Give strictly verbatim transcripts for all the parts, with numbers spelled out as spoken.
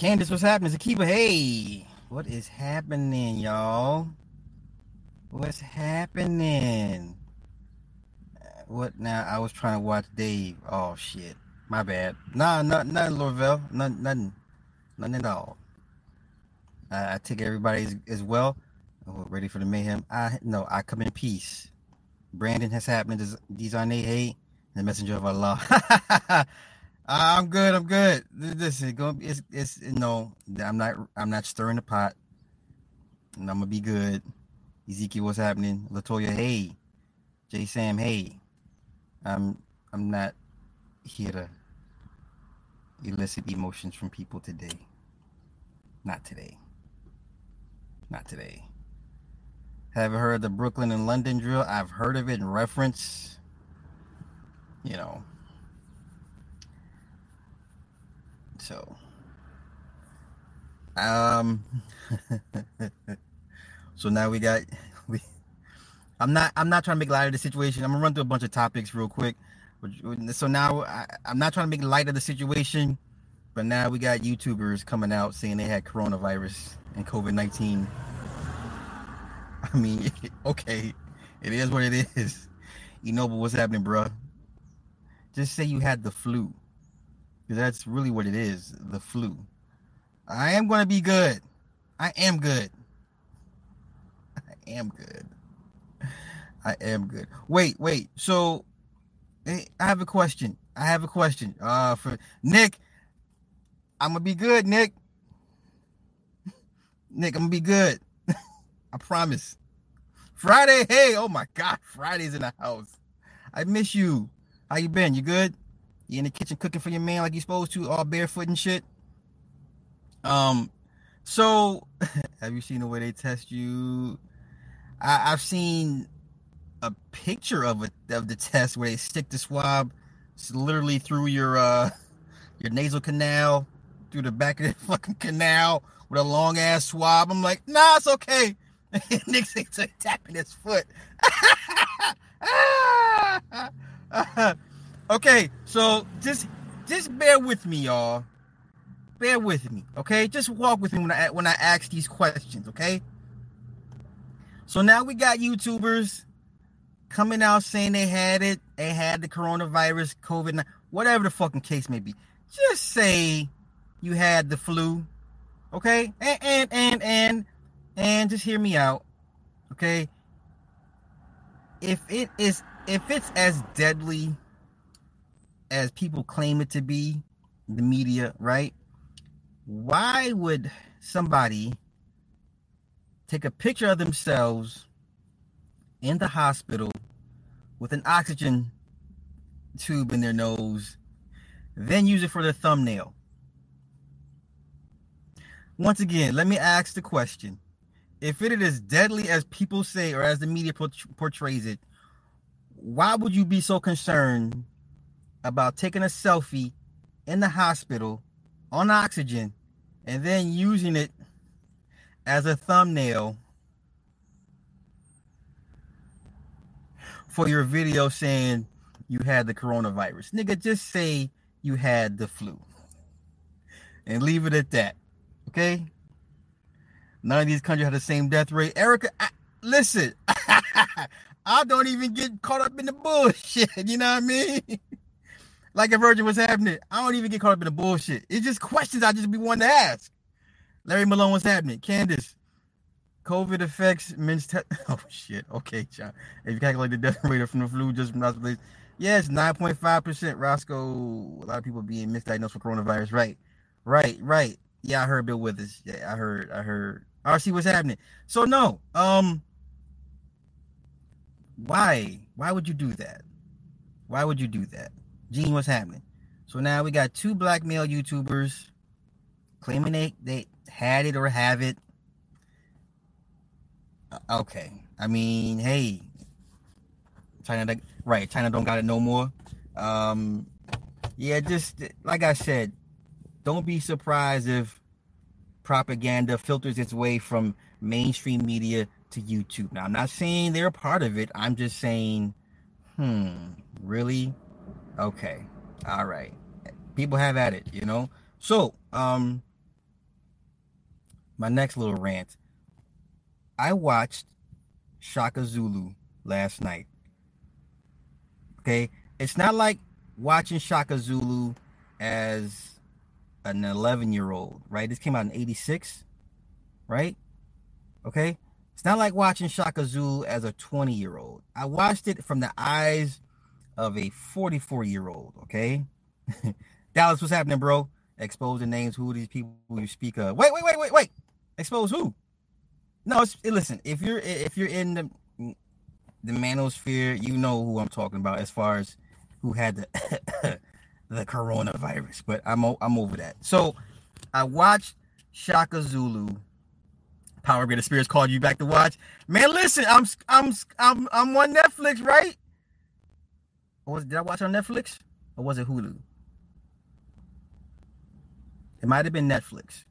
Candace, what's happening? Zakiba, hey. What is happening, y'all? What's happening? What now? I was trying to watch Dave. Oh, shit. My bad. Nah, not, nothing, Lorville. Nothing, nothing. Nothing at all. Uh, I take everybody as, as well. Oh, ready for the mayhem. I No, I come in peace. Brandon has happened. Desarnay, hey. The messenger of Allah. I'm good. I'm good. This is gonna be. It's. It's. No. I'm not. I'm not stirring the pot. And I'm gonna be good. Ezekiel, what's happening? Latoya, hey. J. Sam, hey. I'm. I'm not here to elicit emotions from people today. Not today. Not today. Have you heard of the Brooklyn and London drill? I've heard of it in reference. You know. So, um, so now we got, we, I'm not, I'm not trying to make light of the situation. I'm gonna run through a bunch of topics real quick. So now I, I'm not trying to make light of the situation, but now we got YouTubers coming out saying they had coronavirus and covid nineteen. I mean, okay, it is what it is. You know, but what's happening, bro? Just say you had the flu. That's really what it is, the flu. I am going to be good. I am good. I am good. I am good. Wait, wait. So, I have a question. I have a question. Uh, for Nick, I'm going to be good, Nick. Nick, I'm going to be good. I promise. Friday, hey. Oh, my God. Friday's in the house. I miss you. How you been? You good? You in the kitchen cooking for your man like you supposed to, all barefoot and shit. Um, so have you seen the way they test you? I, I've seen a picture of it of the test where they stick the swab literally through your uh your nasal canal, through the back of the fucking canal with a long ass swab. I'm like, nah, it's okay. Nick's like tapping his foot. Okay, so just just bear with me, y'all. Bear with me, okay? Just walk with me when I when I ask these questions, okay? So now we got YouTubers coming out saying they had it, they had the coronavirus, covid nineteen, whatever the fucking case may be. Just say you had the flu, okay? And and and and, and just hear me out, okay? If it is if it's as deadly as people claim it to be, the media, right? Why would somebody take a picture of themselves in the hospital with an oxygen tube in their nose, then use it for their thumbnail? Once again, let me ask the question. If it is deadly as people say, or as the media portrays it, why would you be so concerned about taking a selfie in the hospital on oxygen and then using it as a thumbnail for your video saying you had the coronavirus? Nigga, just say you had the flu and leave it at that, okay? None of these countries have the same death rate. Erica, I, listen, I don't even get caught up in the bullshit, you know what I mean? Like a virgin, what's happening? I don't even get caught up in the bullshit. It's just questions I just be wanting to ask. Larry Malone, what's happening? Candace, COVID affects men's... Te- oh, shit. Okay, John. If you calculate the death rate from the flu, just from hospitalization. Yes, nine point five percent. Roscoe, a lot of people being misdiagnosed with coronavirus. Right, right, right. Yeah, I heard Bill Withers. Yeah, I heard, I heard. R C, what's happening? So, no. Um, why? Why would you do that? Why would you do that? Gene, what's happening? So now we got two black male YouTubers claiming they, they had it or have it. Okay. I mean, hey. China, right. China don't got it no more. Um, yeah, just like I said, don't be surprised if propaganda filters its way from mainstream media to YouTube. Now, I'm not saying they're a part of it. I'm just saying, hmm, really? Okay, all right. People have at it, you know. So, um, my next little rant. I watched Shaka Zulu last night. Okay, it's not like watching Shaka Zulu as an eleven year old, right? This came out in eighty-six, right? Okay, it's not like watching Shaka Zulu as a twenty year old. I watched it from the eyes of a forty-four year old. Okay. Dallas, what's happening, bro? Expose the names. Who are these people you speak of? Wait, wait, wait, wait, wait. Expose who? No, it's, listen. If you're if you're in the the manosphere, you know who I'm talking about as far as who had the the coronavirus. But I'm I'm over that. So I watched Shaka Zulu. Power Greater Spirits called you back to watch. Man, listen. I'm I'm I'm I'm on Netflix, right? Was did I watch on Netflix or was it Hulu? It might have been Netflix.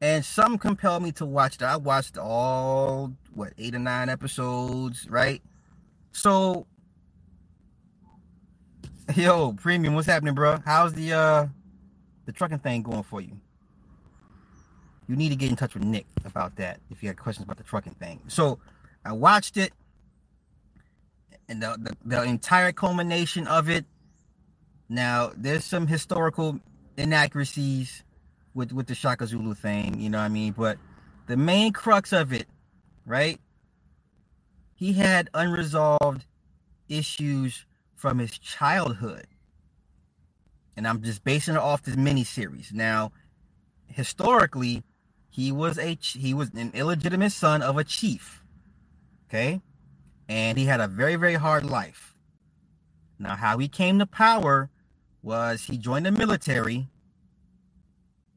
And some compelled me to watch that. I watched all, what, eight or nine episodes, right? So, yo, Premium, what's happening, bro? How's the uh, the trucking thing going for you? You need to get in touch with Nick about that if you have questions about the trucking thing. So, I watched it, and the, the, the entire culmination of it. Now, there's some historical inaccuracies with with the Shaka Zulu thing, you know what I mean? But the main crux of it, right? He had unresolved issues from his childhood. And I'm just basing it off this miniseries. Now, historically, he was a he was an illegitimate son of a chief. Okay? And he had a very, very hard life. Now, how he came to power was he joined the military.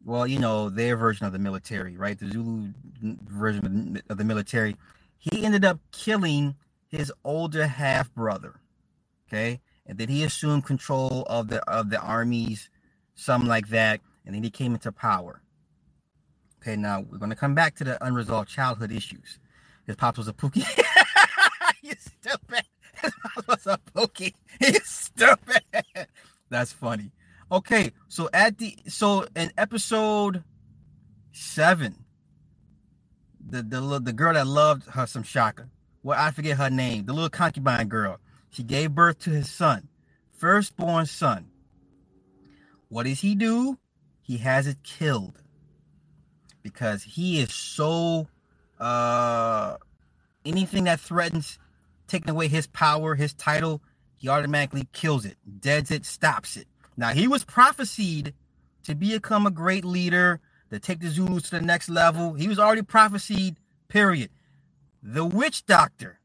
Well, you know, their version of the military, right? The Zulu version of the military. He ended up killing his older half-brother, okay? And then he assumed control of the of the armies, something like that, and then he came into power. Okay, now we're going to come back to the unresolved childhood issues. His pops was a pookie. You stupid. His pops was a pookie. You stupid. That's funny. Okay, so at the so in episode seven, the the the girl that loved her some Shaka, well, I forget her name, the little concubine girl, she gave birth to his son, firstborn son. What does he do? He has it killed because he is so uh, anything that threatens taking away his power, his title. He automatically kills it, deads it, stops it. Now, he was prophesied to become a great leader, to take the Zulus to the next level. He was already prophesied, period. The witch doctor.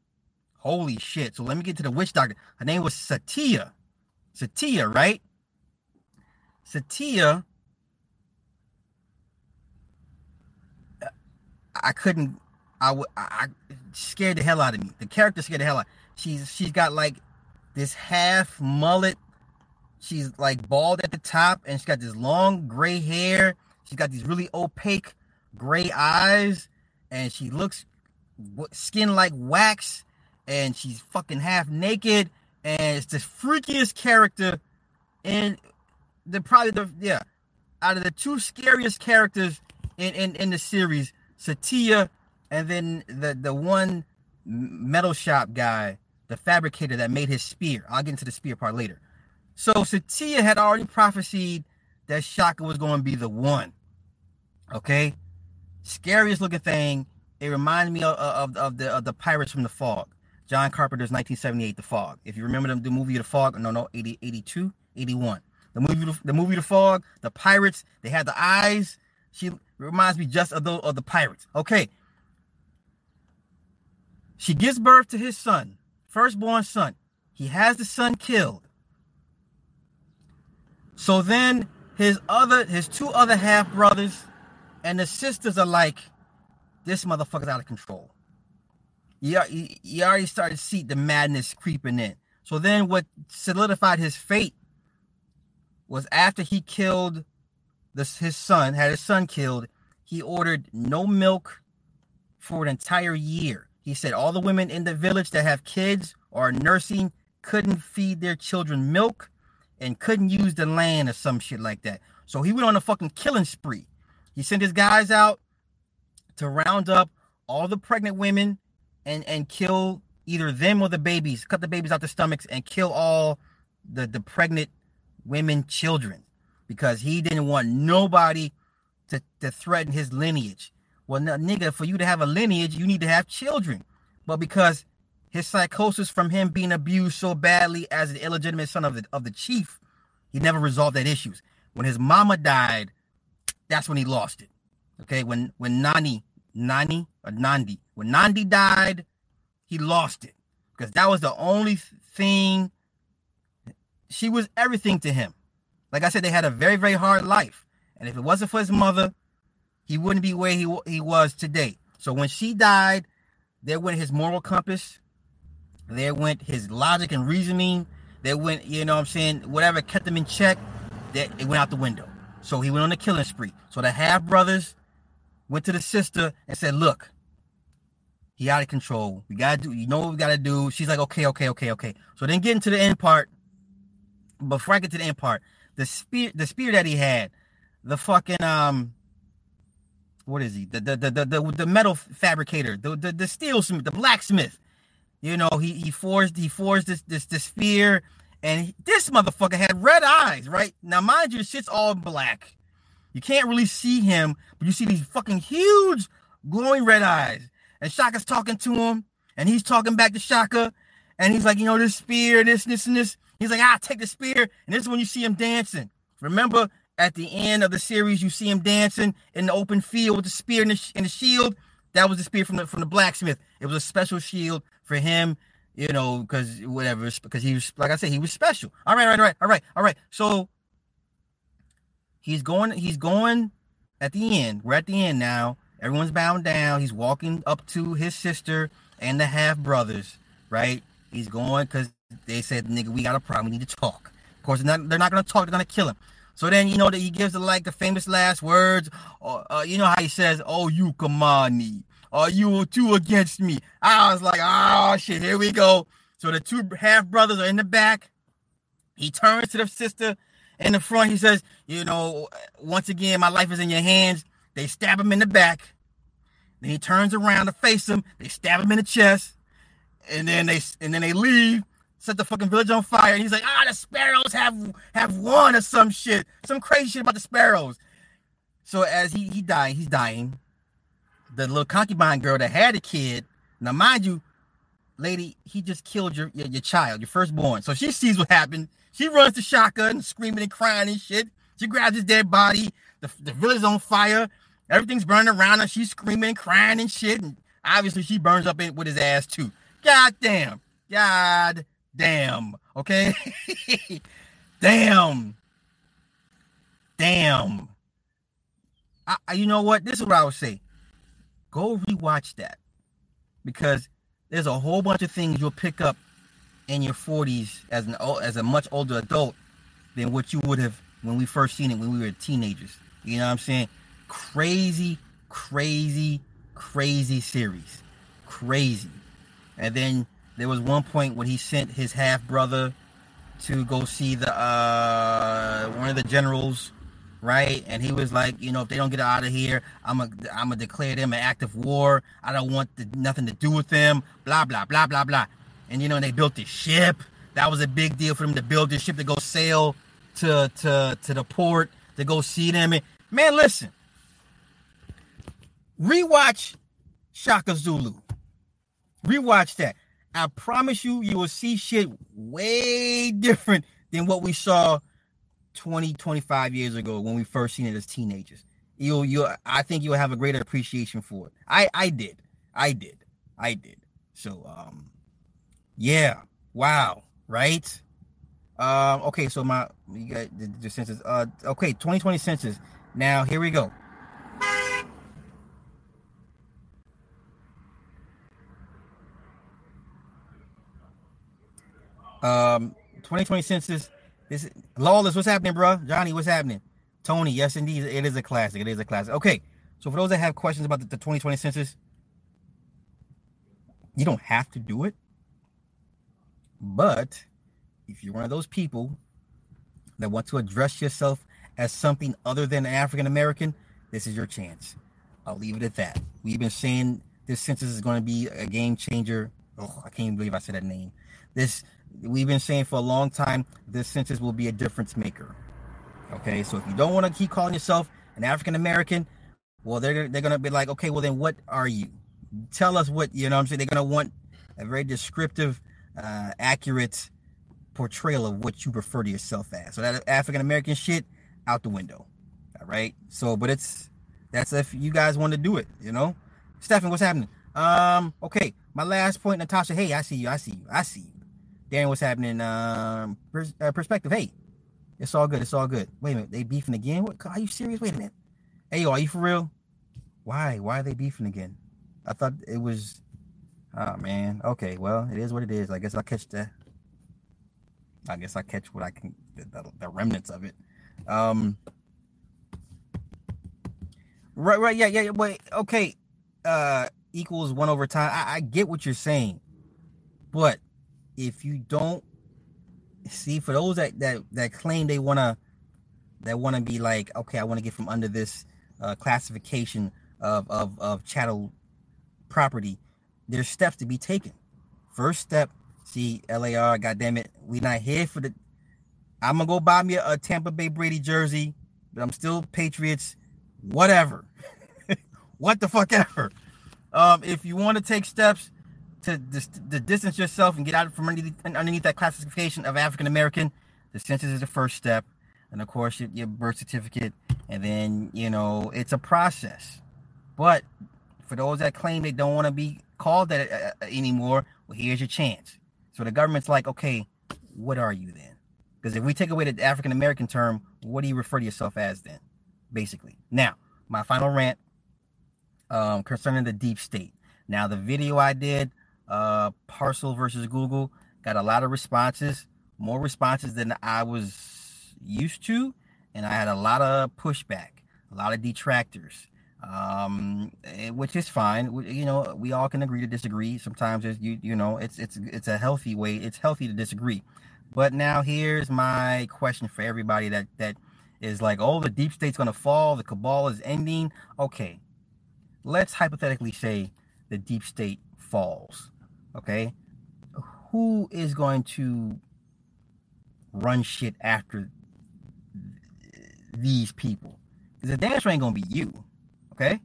Holy shit. So let me get to the witch doctor. Her name was Satya. Satya, right? Satya. I couldn't. I, w- I scared the hell out of me. The character scared the hell out. She's She's got like this half mullet. She's like bald at the top and she's got this long gray hair. She's got these really opaque gray eyes and she looks skin like wax and she's fucking half naked. And it's the freakiest character in the probably the, yeah, out of the two scariest characters in, in, in the series, Satya and then the, the one metal shop guy, the fabricator that made his spear. I'll get into the spear part later. So Satya had already prophesied that Shaka was going to be the one. Okay, scariest looking thing. It reminded me of, of, of the of the pirates from The Fog, John Carpenter's nineteen seventy-eight The Fog. If you remember the, the movie The Fog, no, no, eighty, eighty-two, eighty-one. The movie, the movie The Fog. The pirates. They had the eyes. She reminds me just of the of the pirates. Okay. She gives birth to his son, firstborn son. He has the son killed. So then his other, his two other half brothers and the sisters are like, this motherfucker's out of control. You, you, you already started to see the madness creeping in. So then what solidified his fate was after he killed this, his son, had his son killed, he ordered no milk for an entire year. He said all the women in the village that have kids or nursing couldn't feed their children milk. And couldn't use the land or some shit like that. So he went on a fucking killing spree. He sent his guys out. to round up all the pregnant women and, and kill either them or the babies, cut the babies out their stomachs and kill all the, the pregnant women children, because he didn't want nobody to, to threaten his lineage. Well, no, nigga, for you to have a lineage, you need to have children. But because his psychosis from him being abused so badly as an illegitimate son of the, of the chief, he never resolved that issues. When his mama died, that's when he lost it. Okay, when when Nani, Nani or Nandi, when Nandi died, he lost it, because that was the only thing. She was everything to him. Like I said, they had a very, very hard life. And if it wasn't for his mother, he wouldn't be where he, he was today. So when she died, there went his moral compass. There went his logic and reasoning. There went, you know what I'm saying, whatever kept him in check, that it went out the window. So he went on a killing spree. So the half-brothers went to the sister and said, look, he out of control. We got to do, you know what we got to do. She's like, okay, okay, okay, okay. So then getting to the end part, Before I get to the end part, the spear, the spear that he had, the fucking um, what is he? The the the the, the metal fabricator, the, the the steelsmith, the blacksmith. You know, he he forged he forged this this this spear, and he, this motherfucker had red eyes, right? Now, mind you, shit's all black. You can't really see him, but you see these fucking huge, glowing red eyes. And Shaka's talking to him, and he's talking back to Shaka, and he's like, you know, this spear, this this and this. He's like, ah, take the spear. And this is when you see him dancing. Remember, at the end of the series, you see him dancing in the open field with the spear and the, sh- and the shield. That was the spear from the from the blacksmith. It was a special shield for him, you know, because whatever, because he was, like I said, he was special. All right, all right, all right, all right, all right. So he's going, he's going at the end. We're at the end now. Everyone's bowing down. He's walking up to his sister and the half-brothers, right? He's going because they said, nigga, we got a problem. We need to talk. Of course, they're not, they're not going to talk. They're going to kill him. So then, you know, that he gives the, like, the famous last words. Or, uh, you know how he says, oh, you Kamani. Are you two against me? I was like, oh, shit, here we go. So the two half-brothers are in the back. He turns to the sister in the front. He says, you know, once again, my life is in your hands. They stab him in the back. Then he turns around to face him. They stab him in the chest. And then they and then they leave. Set the fucking village on fire, and he's like, ah, the sparrows have have won or some shit. Some crazy shit about the sparrows. So as he he dying, he's dying. The little concubine girl that had a kid, now mind you, lady, he just killed your, your, your child, your firstborn. So she sees what happened. She runs to Shaka and screaming and crying and shit. She grabs his dead body. The, the village is on fire. Everything's burning around her. She's screaming and crying and shit. And obviously she burns up in, with his ass too. God damn. God damn. Okay. damn. Damn. I, I, you know what? This is what I would say. Go rewatch that, because there's a whole bunch of things you'll pick up in your forties as an as a much older adult than what you would have when we first seen it when we were teenagers. You know what I'm saying? Crazy, crazy, crazy series. Crazy. And then there was one point when he sent his half brother to go see the uh, one of the generals, right? And he was like, you know, if they don't get out of here, I'm a I'm gonna declare them an act of war. I don't want the, nothing to do with them. Blah blah blah blah blah. And you know, they built this ship. That was a big deal for them to build this ship to go sail to to to the port to go see them. And, man, listen, rewatch Shaka Zulu. Rewatch that. I promise you, you will see shit way different than what we saw twenty, twenty-five years ago when we first seen it as teenagers. You'll, you, I think you'll have a greater appreciation for it. I, I did, I did, I did. So, um, yeah, wow, right? Um, okay, so my you got the, the census. Uh, okay, twenty twenty census. Now here we go. Um, twenty twenty census. This Lawless, what's happening, bro? Johnny, what's happening? Tony, yes, indeed, it is a classic. It is a classic. Okay, so for those that have questions about the, the twenty twenty census, you don't have to do it, but if you're one of those people that want to address yourself as something other than African American, this is your chance. I'll leave it at that. We've been saying this census is going to be a game changer. Oh, I can't believe I said that name. This we've been saying for a long time, this census will be a difference maker. Okay, so if you don't want to keep calling yourself an African American, well, they're they're gonna be like, okay, well then what are you? Tell us what you know. What I'm saying they're gonna want a very descriptive, uh, accurate portrayal of what you refer to yourself as. So that African American shit out the window. All right. So, but it's that's if you guys want to do it. You know, Stephen, what's happening? Um, okay, my last point, Natasha. Hey, I see you. I see you. I see you. Dan, what's happening? Um, pers- uh, perspective. Hey. It's all good. It's all good. Wait a minute. They beefing again? What? Are you serious? Wait a minute. Hey, yo, are you for real? Why? Why are they beefing again? I thought it was... Oh, man. Okay, well, it is what it is. I guess I'll catch the... I guess I'll catch what I can... The, the, the remnants of it. Um. Right, right. Yeah, yeah, yeah. Wait, okay. Uh, equals one over time. I, I get what you're saying. But if you don't... See, for those that, that, that claim they wanna that wanna be like, okay, I want to get from under this uh, classification of, of of chattel property, there's steps to be taken. First step, see, L A R, goddamn it, we not here for the. I'm gonna go buy me a, a Tampa Bay Brady jersey, but I'm still Patriots, whatever. What the fuck ever. Um, if you want to take steps to, dis- to distance yourself and get out from underneath, underneath that classification of African American, the census is the first step, and of course your, your birth certificate, and then you know it's a process. But for those that claim they don't want to be called that uh, anymore, well, here's your chance. So the government's like, okay, what are you then? Because if we take away the African American term, what do you refer to yourself as then? Basically. Now, my final rant um, concerning the deep state. Now, the video I did. Uh, Parcel versus Google got a lot of responses, more responses than I was used to, and I had a lot of pushback, a lot of detractors, um, which is fine. You know, we all can agree to disagree. Sometimes it's, you you know it's it's it's a healthy way. It's healthy to disagree. But now here's my question for everybody that that is like, oh, the deep state's gonna fall, the cabal is ending. Okay, let's hypothetically say the deep state falls. Okay, who is going to run shit after these people? Because the dance ain't gonna be you. Okay,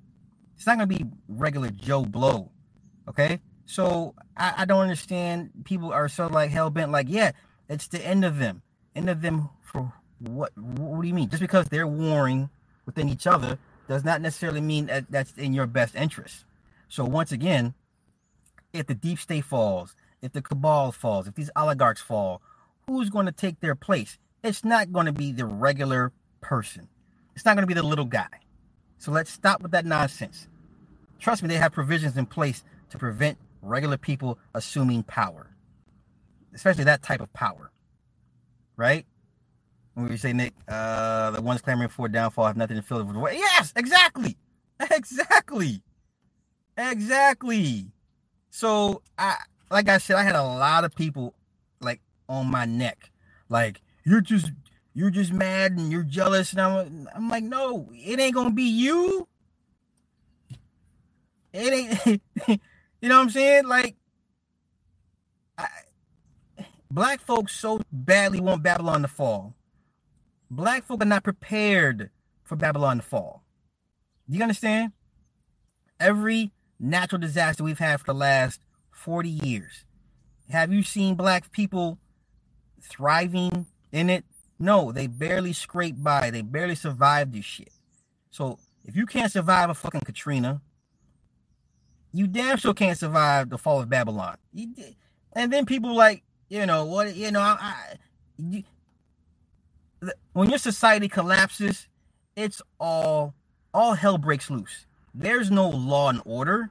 it's not gonna be regular Joe Blow. Okay, so I, I don't understand. People are so like hell bent. Like, yeah, it's the end of them. End of them for what? What do you mean? Just because they're warring within each other does not necessarily mean that that's in your best interest. So once again. If the deep state falls, if the cabal falls, if these oligarchs fall, who's going to take their place? It's not going to be the regular person. It's not going to be the little guy. So let's stop with that nonsense. Trust me, they have provisions in place to prevent regular people assuming power, especially that type of power, right? When we say, Nick, uh, the ones clamoring for downfall have nothing to fill with. Yes, exactly. Exactly. Exactly. So, I like I said, I had a lot of people, like, on my neck. Like, you're just you're just mad and you're jealous. And I'm, I'm like, no, it ain't going to be you. It ain't, you know what I'm saying? Like, I, black folks so badly want Babylon to fall. Black folk are not prepared for Babylon to fall. Do you understand? Every... natural disaster we've had for the last forty years. Have you seen black people thriving in it? No, they barely scraped by. They barely survived this shit. So if you can't survive a fucking Katrina, you damn sure can't survive the fall of Babylon. And then people like, you know, what, you know, I, you, when your society collapses, it's all, all hell breaks loose. There's no law and order.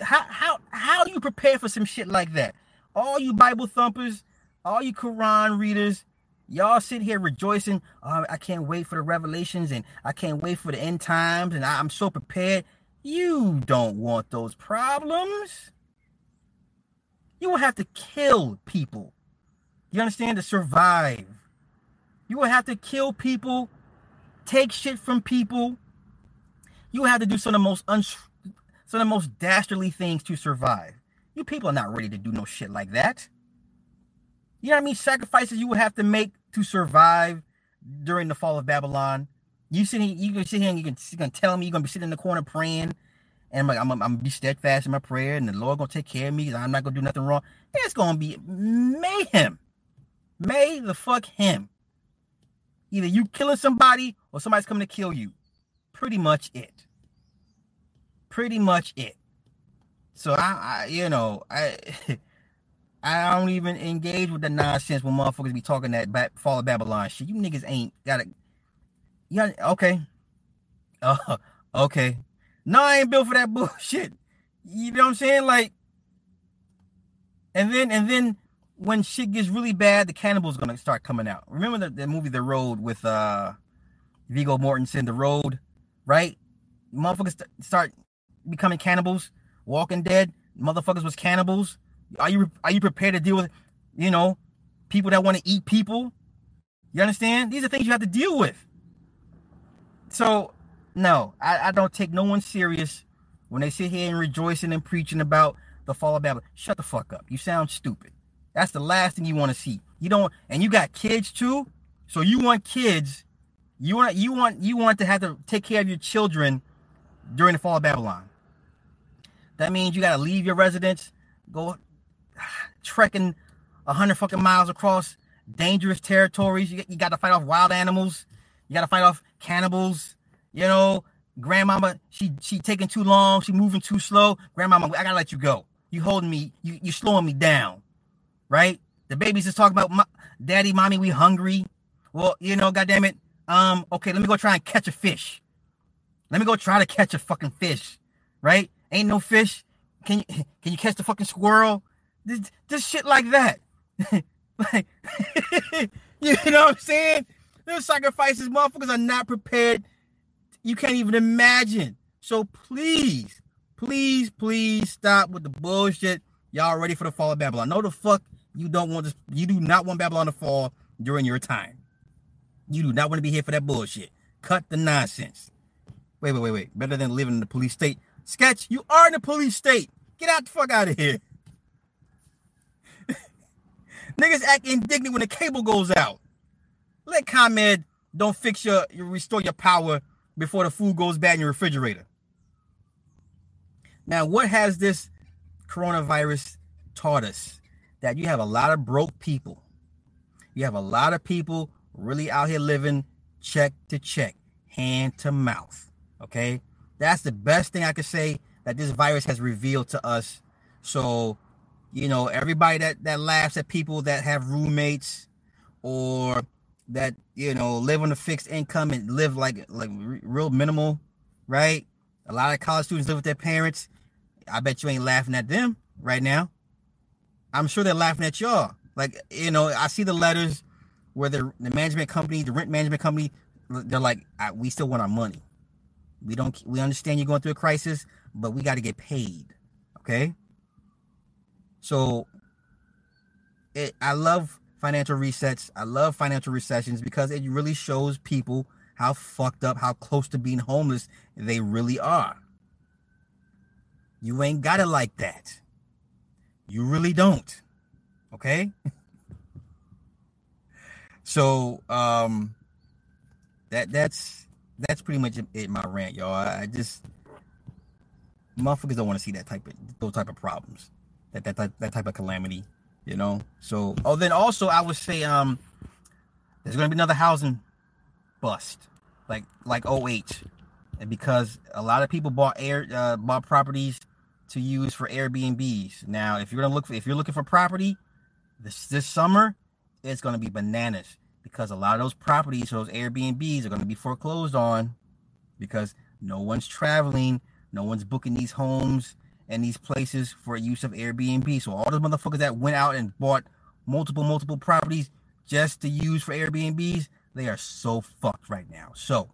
How how how do you prepare for some shit like that? All you Bible thumpers, all you Quran readers, y'all sit here rejoicing. Oh, I can't wait for the revelations, and I can't wait for the end times, and I, I'm so prepared. You don't want those problems. You will have to kill people. You understand? To survive. You will have to kill people, take shit from people. You have to do some of the most uns- some of the most dastardly things to survive. You people are not ready to do no shit like that. You know what I mean? Sacrifices you would have to make to survive during the fall of Babylon. You sit here, you can sit here and you can, you can tell me you're gonna be sitting in the corner praying, and I'm like, I'm, I'm, I'm gonna be steadfast in my prayer, and the Lord gonna take care of me, I'm not gonna do nothing wrong. That's gonna be mayhem. May the fuck him. Either you killing somebody or somebody's coming to kill you. Pretty much it. Pretty much it. So I, I you know, I I don't even engage with the nonsense when motherfuckers be talking that ba- fall of Babylon shit. You niggas ain't gotta. Yeah, okay. Uh, okay. No, I ain't built for that bullshit. You know what I'm saying? Like, and then and then when shit gets really bad, the cannibals gonna start coming out. Remember the, the movie The Road with uh Viggo Mortensen, The Road, right? Motherfuckers st- start becoming cannibals. Walking Dead, motherfuckers was cannibals. Are you are you prepared to deal with, you know, people that want to eat people? You understand? These are things you have to deal with. So, no, I, I don't take no one serious when they sit here and rejoicing and preaching about the fall of Babylon. Shut the fuck up. You sound stupid. That's the last thing you want to see. You don't, and you got kids too. So you want kids, you want you want you want to have to take care of your children during the fall of Babylon. That means you got to leave your residence, go trekking a hundred fucking miles across dangerous territories. You, you got to fight off wild animals. You got to fight off cannibals. You know, grandmama, she she taking too long. She moving too slow. Grandmama, I got to let you go. You holding me. You you slowing me down, right? The babies is talking about, daddy, mommy, we hungry. Well, you know, goddamn it. Um, okay, let me go try and catch a fish. Let me go try to catch a fucking fish, right? Ain't no fish. Can you can you catch the fucking squirrel? This, this shit like that. Like, you know what I'm saying? Those sacrifices, motherfuckers are not prepared. You can't even imagine. So please, please, please stop with the bullshit. Y'all ready for the fall of Babylon? No, the fuck you don't want this. You do not want Babylon to fall during your time. You do not want to be here for that bullshit. Cut the nonsense. Wait, wait, wait, wait. Better than living in the police state. Sketch, you are in the police state. Get out the fuck out of here. Niggas act indignant when the cable goes out. Let ComEd don't fix your, your, restore your power before the food goes bad in your refrigerator. Now, what has this coronavirus taught us? That you have a lot of broke people. You have a lot of people really out here living check to check, hand to mouth, okay? That's the best thing I could say that this virus has revealed to us. So, you know, everybody that, that laughs at people that have roommates or that, you know, live on a fixed income and live like like real minimal, right? A lot of college students live with their parents. I bet you ain't laughing at them right now. I'm sure they're laughing at y'all. Like, you know, I see the letters where the, the management company, the rent management company, they're like, I, we still want our money. We don't. We understand you're going through a crisis, but we got to get paid, okay? So, it, I love financial resets. I love financial recessions because it really shows people how fucked up, how close to being homeless they really are. You ain't got it like that. You really don't, okay? So, um, that that's. That's pretty much it, my rant, y'all. I just motherfuckers don't want to see that type of those type of problems, that that type, that type of calamity, you know. So, oh, then also I would say, um, there's gonna be another housing bust, like like oh eight, and because a lot of people bought air uh, bought properties to use for Airbnbs. Now, if you're gonna look for, if you're looking for property this this summer, it's gonna be bananas. Because a lot of those properties, those Airbnbs, are going to be foreclosed on because no one's traveling, no one's booking these homes and these places for use of Airbnb. So all those motherfuckers that went out and bought multiple, multiple properties just to use for Airbnbs, they are so fucked right now. So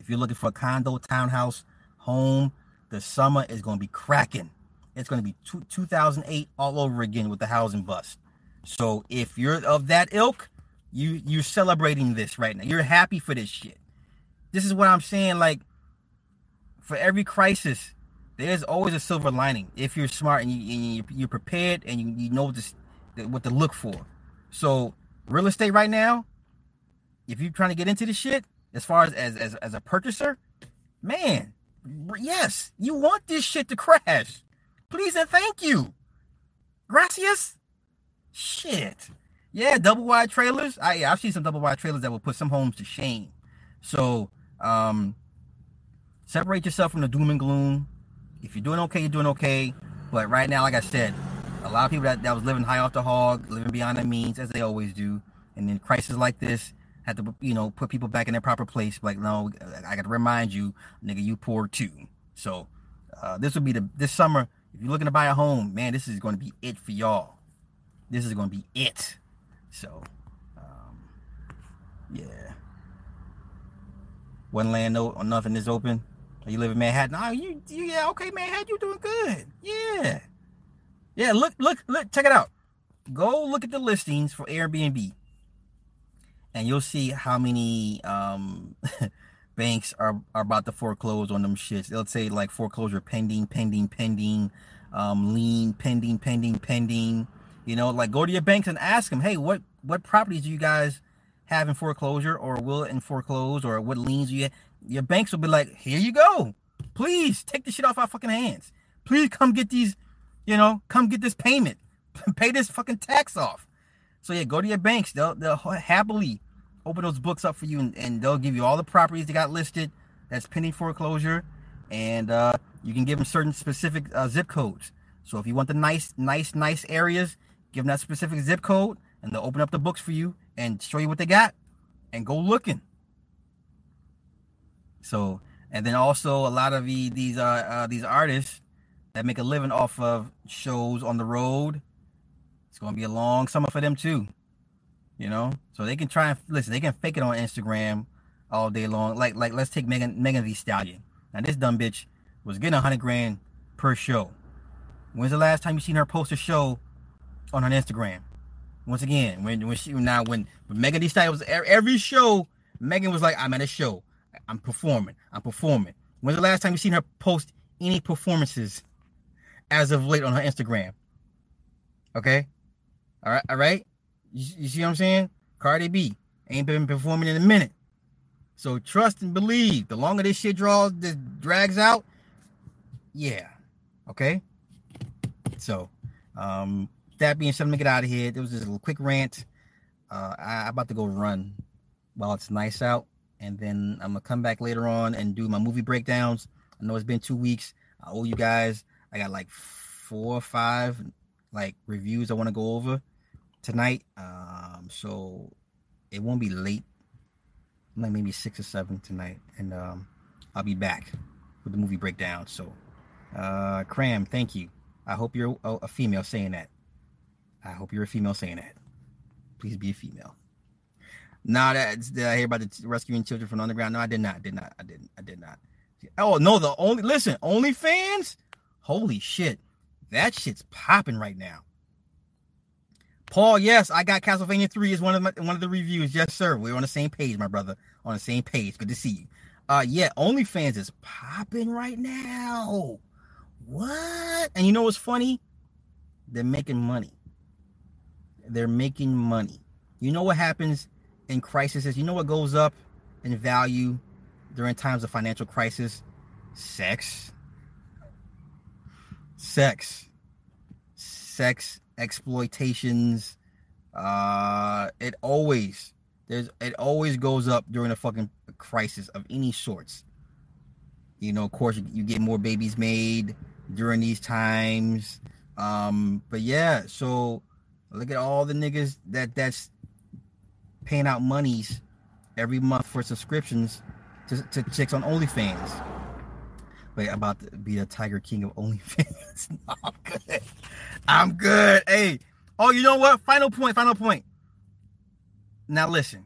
if you're looking for a condo, townhouse, home, the summer is going to be cracking. It's going to be two thousand eight all over again with the housing bust. So if you're of that ilk, You, you're celebrating this right now. You're happy for this shit. This is what I'm saying. Like, for every crisis, there's always a silver lining if you're smart and, you, and you, you're prepared and you, you know this, what to look for. So real estate right now, if you're trying to get into this shit, as far as as, as, as a purchaser, man, yes, you want this shit to crash. Please and thank you. Gracias. Shit. Yeah, double wide trailers. I, I've seen some double wide trailers that will put some homes to shame. So um, separate yourself from the doom and gloom. If you're doing okay, you're doing okay. But right now, like I said, a lot of people that, that was living high off the hog, living beyond their means, as they always do. And in crises like this, had to, you know, put people back in their proper place. Like, no, I got to remind you, nigga, you poor too. So uh, this will be the this summer. If you're looking to buy a home, man, this is going to be it for y'all. This is going to be it. So, um, yeah. One land note or nothing is open. You live in Manhattan. Oh, you, you, yeah, okay, Manhattan, you doing good. Yeah. Yeah, look, look, look, check it out. Go look at the listings for Airbnb. And you'll see how many um, banks are, are about to foreclose on them shits. They'll say like foreclosure pending, pending, pending, um, lien, pending, pending, pending. You know, like go to your banks and ask them, hey, what, what properties do you guys have in foreclosure or will in foreclose or what liens do you have? Your banks will be like, here you go. Please take this shit off our fucking hands. Please come get these, you know, come get this payment. Pay this fucking tax off. So yeah, go to your banks. They'll, they'll happily open those books up for you and, and they'll give you all the properties they got listed that's pending foreclosure. And uh, you can give them certain specific uh, zip codes. So if you want the nice, nice, nice areas, give them that specific zip code, and they'll open up the books for you and show you what they got, and go looking. So, and then also a lot of the, these uh, uh, these artists that make a living off of shows on the road, it's going to be a long summer for them too, you know. So they can try and listen. They can fake it on Instagram all day long. Like like let's take Megan Megan Thee Stallion. Now this dumb bitch was getting a hundred grand per show. When's the last time you seen her post a show on her Instagram? Once again, when when she now when, when Megan Thee Stallion was every show, Megan was like, "I'm at a show, I'm performing, I'm performing." When's the last time you seen her post any performances as of late on her Instagram? Okay, all right, all right. You, you see what I'm saying? Cardi B ain't been performing in a minute, so trust and believe. The longer this shit draws, this drags out. Yeah, okay. So, um. That being said, let me get out of here. There was this little quick rant. Uh, I, I'm about to go run while it's nice out, and then I'm gonna come back later on and do my movie breakdowns. I know it's been two weeks. I owe you guys. I got like four or five like reviews I want to go over tonight. Um, so it won't be late. Like maybe six or seven tonight, and um, I'll be back with the movie breakdown. So, uh, Cram, thank you. I hope you're a, a female saying that. I hope you're a female saying that. Please be a female. Now that did I hear about the rescuing children from the underground? No, I did not. Did not. I didn't. I did not. Oh no, the only listen, OnlyFans. Holy shit, that shit's popping right now. Paul, yes, I got Castlevania three is one of my one of the reviews. Yes, sir. We're on the same page, my brother. On the same page. Good to see you. Uh, yeah, OnlyFans is popping right now. What? And you know what's funny? They're making money. They're making money. You know what happens in crises? You know what goes up in value during times of financial crisis? Sex. Sex. Sex exploitations. Uh, it always there's it always goes up during a fucking crisis of any sorts. You know, of course, you, you get more babies made during these times. Um, but yeah, so. Look at all the niggas that that's paying out monies every month for subscriptions to, to chicks on OnlyFans. Wait, I'm about to be the Tiger King of OnlyFans. No, I'm good. I'm good. Hey. Oh, you know what? Final point. Final point. Now listen.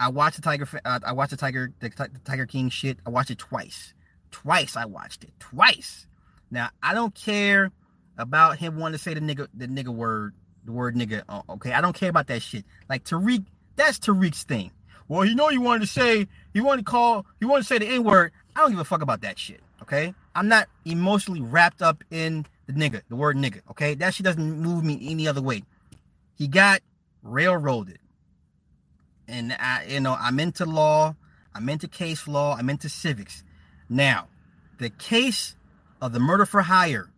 I watched the Tiger. Uh, I watched the Tiger. The, the Tiger King shit. I watched it twice. Twice. I watched it twice. Now I don't care about him wanting to say the nigga, the nigga word, the word nigga. Oh, okay, I don't care about that shit. Like Tariq, that's Tariq's thing. Well, you know, you wanted to say, you wanted to call, you wanted to say the N word. I don't give a fuck about that shit. okay? I'm not emotionally wrapped up in the nigga, the word nigga, okay? That shit doesn't move me any other way. He got railroaded. And, I, you know, I'm into law. I'm into case law. I'm into civics. Now, the case of the murder for hire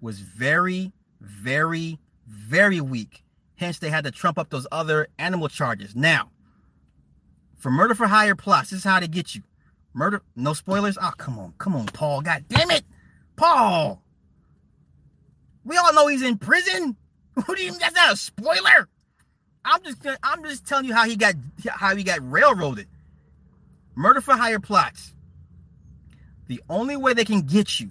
was very, very, very weak. Hence, they had to trump up those other animal charges. Now, for murder for hire plots, this is how they get you. Murder, no spoilers. Oh, come on. Come on, Paul. God damn it. Paul. We all know he's in prison. Who do you, that's not a spoiler. I'm just I'm just telling you how he got how he got railroaded. Murder for hire plots. The only way they can get you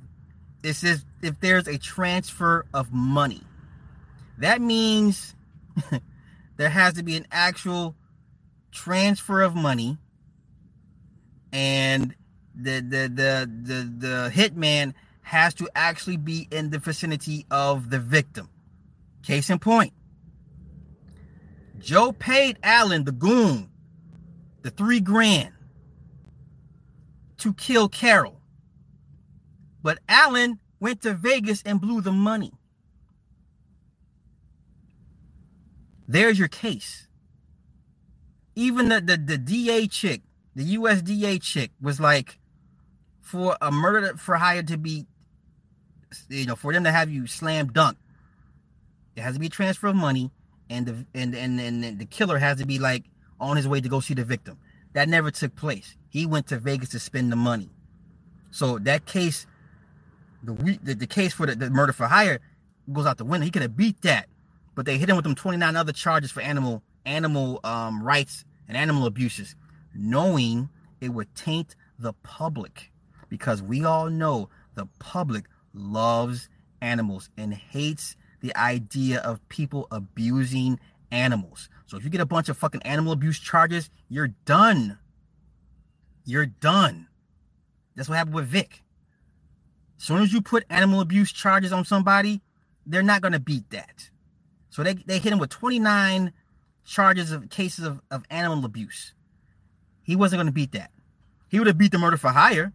is if there's a transfer of money. That means there has to be an actual transfer of money, and the the the the the hitman has to actually be in the vicinity of the victim. Case in point. Joe paid Allen, the goon, the three grand to kill Carol. But Allen went to Vegas and blew the money. There's your case. Even the, the, the D A chick, the U S D A chick was like, for a murder for hire to be, you know, for them to have you slam dunk, it has to be a transfer of money. And the and, and and the killer has to be like on his way to go see the victim. That never took place. He went to Vegas to spend the money. So that case, the the, the case for the, the murder for hire goes out the window. He could have beat that, but they hit him with them twenty-nine other charges for animal animal um, rights and animal abuses, knowing it would taint the public, because we all know the public loves animals and hates the idea of people abusing animals. So if you get a bunch of fucking animal abuse charges, you're done. You're done. That's what happened with Vic. As soon as you put animal abuse charges on somebody, they're not going to beat that. So they, they hit him with twenty-nine charges of cases of, of animal abuse. He wasn't going to beat that. He would have beat the murder for hire,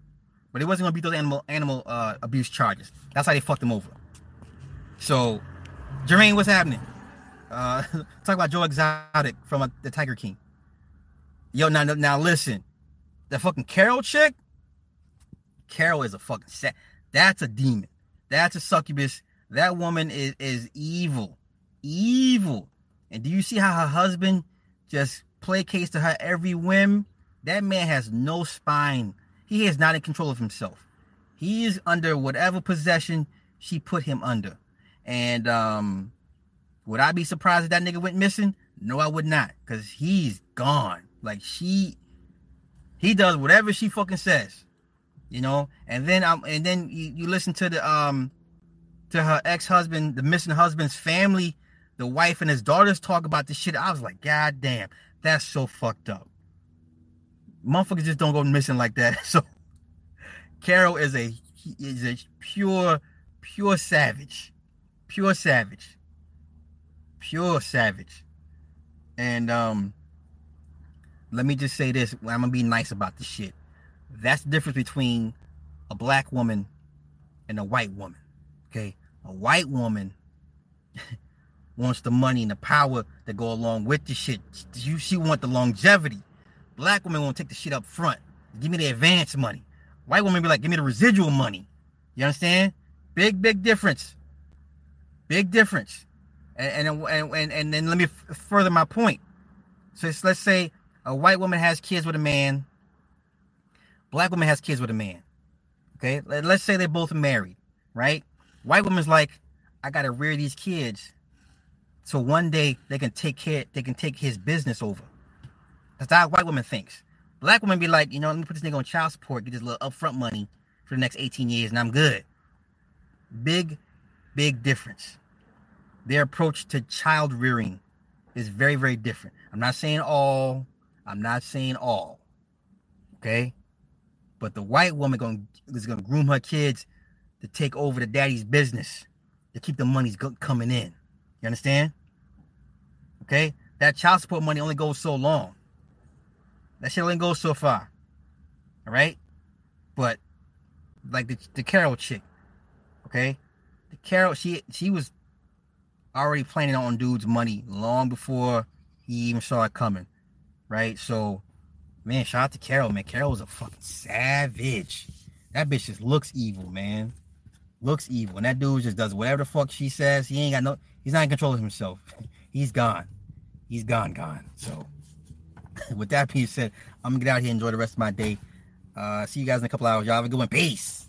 but he wasn't going to beat those animal, animal uh, abuse charges. That's how they fucked him over. So, Jermaine, what's happening? Uh, talk about Joe Exotic from uh, the Tiger King. Yo, now, now listen, the fucking Carol chick. Carol is a fucking set. That's a demon. That's a succubus. That woman is is evil, evil. And do you see how her husband just placates to her every whim? That man has no spine. He is not in control of himself. He is under whatever possession she put him under. And um, would I be surprised if that nigga went missing? No, I would not, because he's gone. Like, she, he does whatever she fucking says, you know. And then um, and then you, you listen to the um, to her ex-husband, the missing husband's family, the wife and his daughters talk about this shit. I was like, God damn, that's so fucked up. Motherfuckers just don't go missing like that. So Carol is a is a pure pure savage. Pure savage. Pure savage. And um, let me just say this. I'm going to be nice about this shit. That's the difference between a black woman and a white woman. Okay? A white woman wants the money and the power that go along with the shit. She, she wants the longevity. Black women won't take the shit up front. Give me the advance money. White women be like, give me the residual money. You understand? Big, big difference. Big difference. And and and, and, and then let me f- further my point. So it's, let's say a white woman has kids with a man. Black woman has kids with a man. Okay? Let, let's say they're both married, right? White woman's like, I got to rear these kids so one day they can take care, they can take his business over. That's how white woman thinks. Black woman be like, you know, let me put this nigga on child support, get this little upfront money for the next eighteen years and I'm good. Big Big difference. Their approach to child rearing is very, very different. I'm not saying all. I'm not saying all. Okay? But the white woman gonna, is going to groom her kids to take over the daddy's business, to keep the money's go- coming in. You understand? Okay? That child support money only goes so long. That shit only goes so far. All right? But like the, the Carol chick, okay? The Carol, she she was already planning on dude's money long before he even saw it coming, right? So, man, shout out to Carol, man. Carol was a fucking savage. That bitch just looks evil, man. Looks evil. And that dude just does whatever the fuck she says. He ain't got no, he's not in control of himself. He's gone. He's gone, gone. So, with that being said, I'm going to get out here and enjoy the rest of my day. Uh, see you guys in a couple hours. Y'all have a good one. Peace.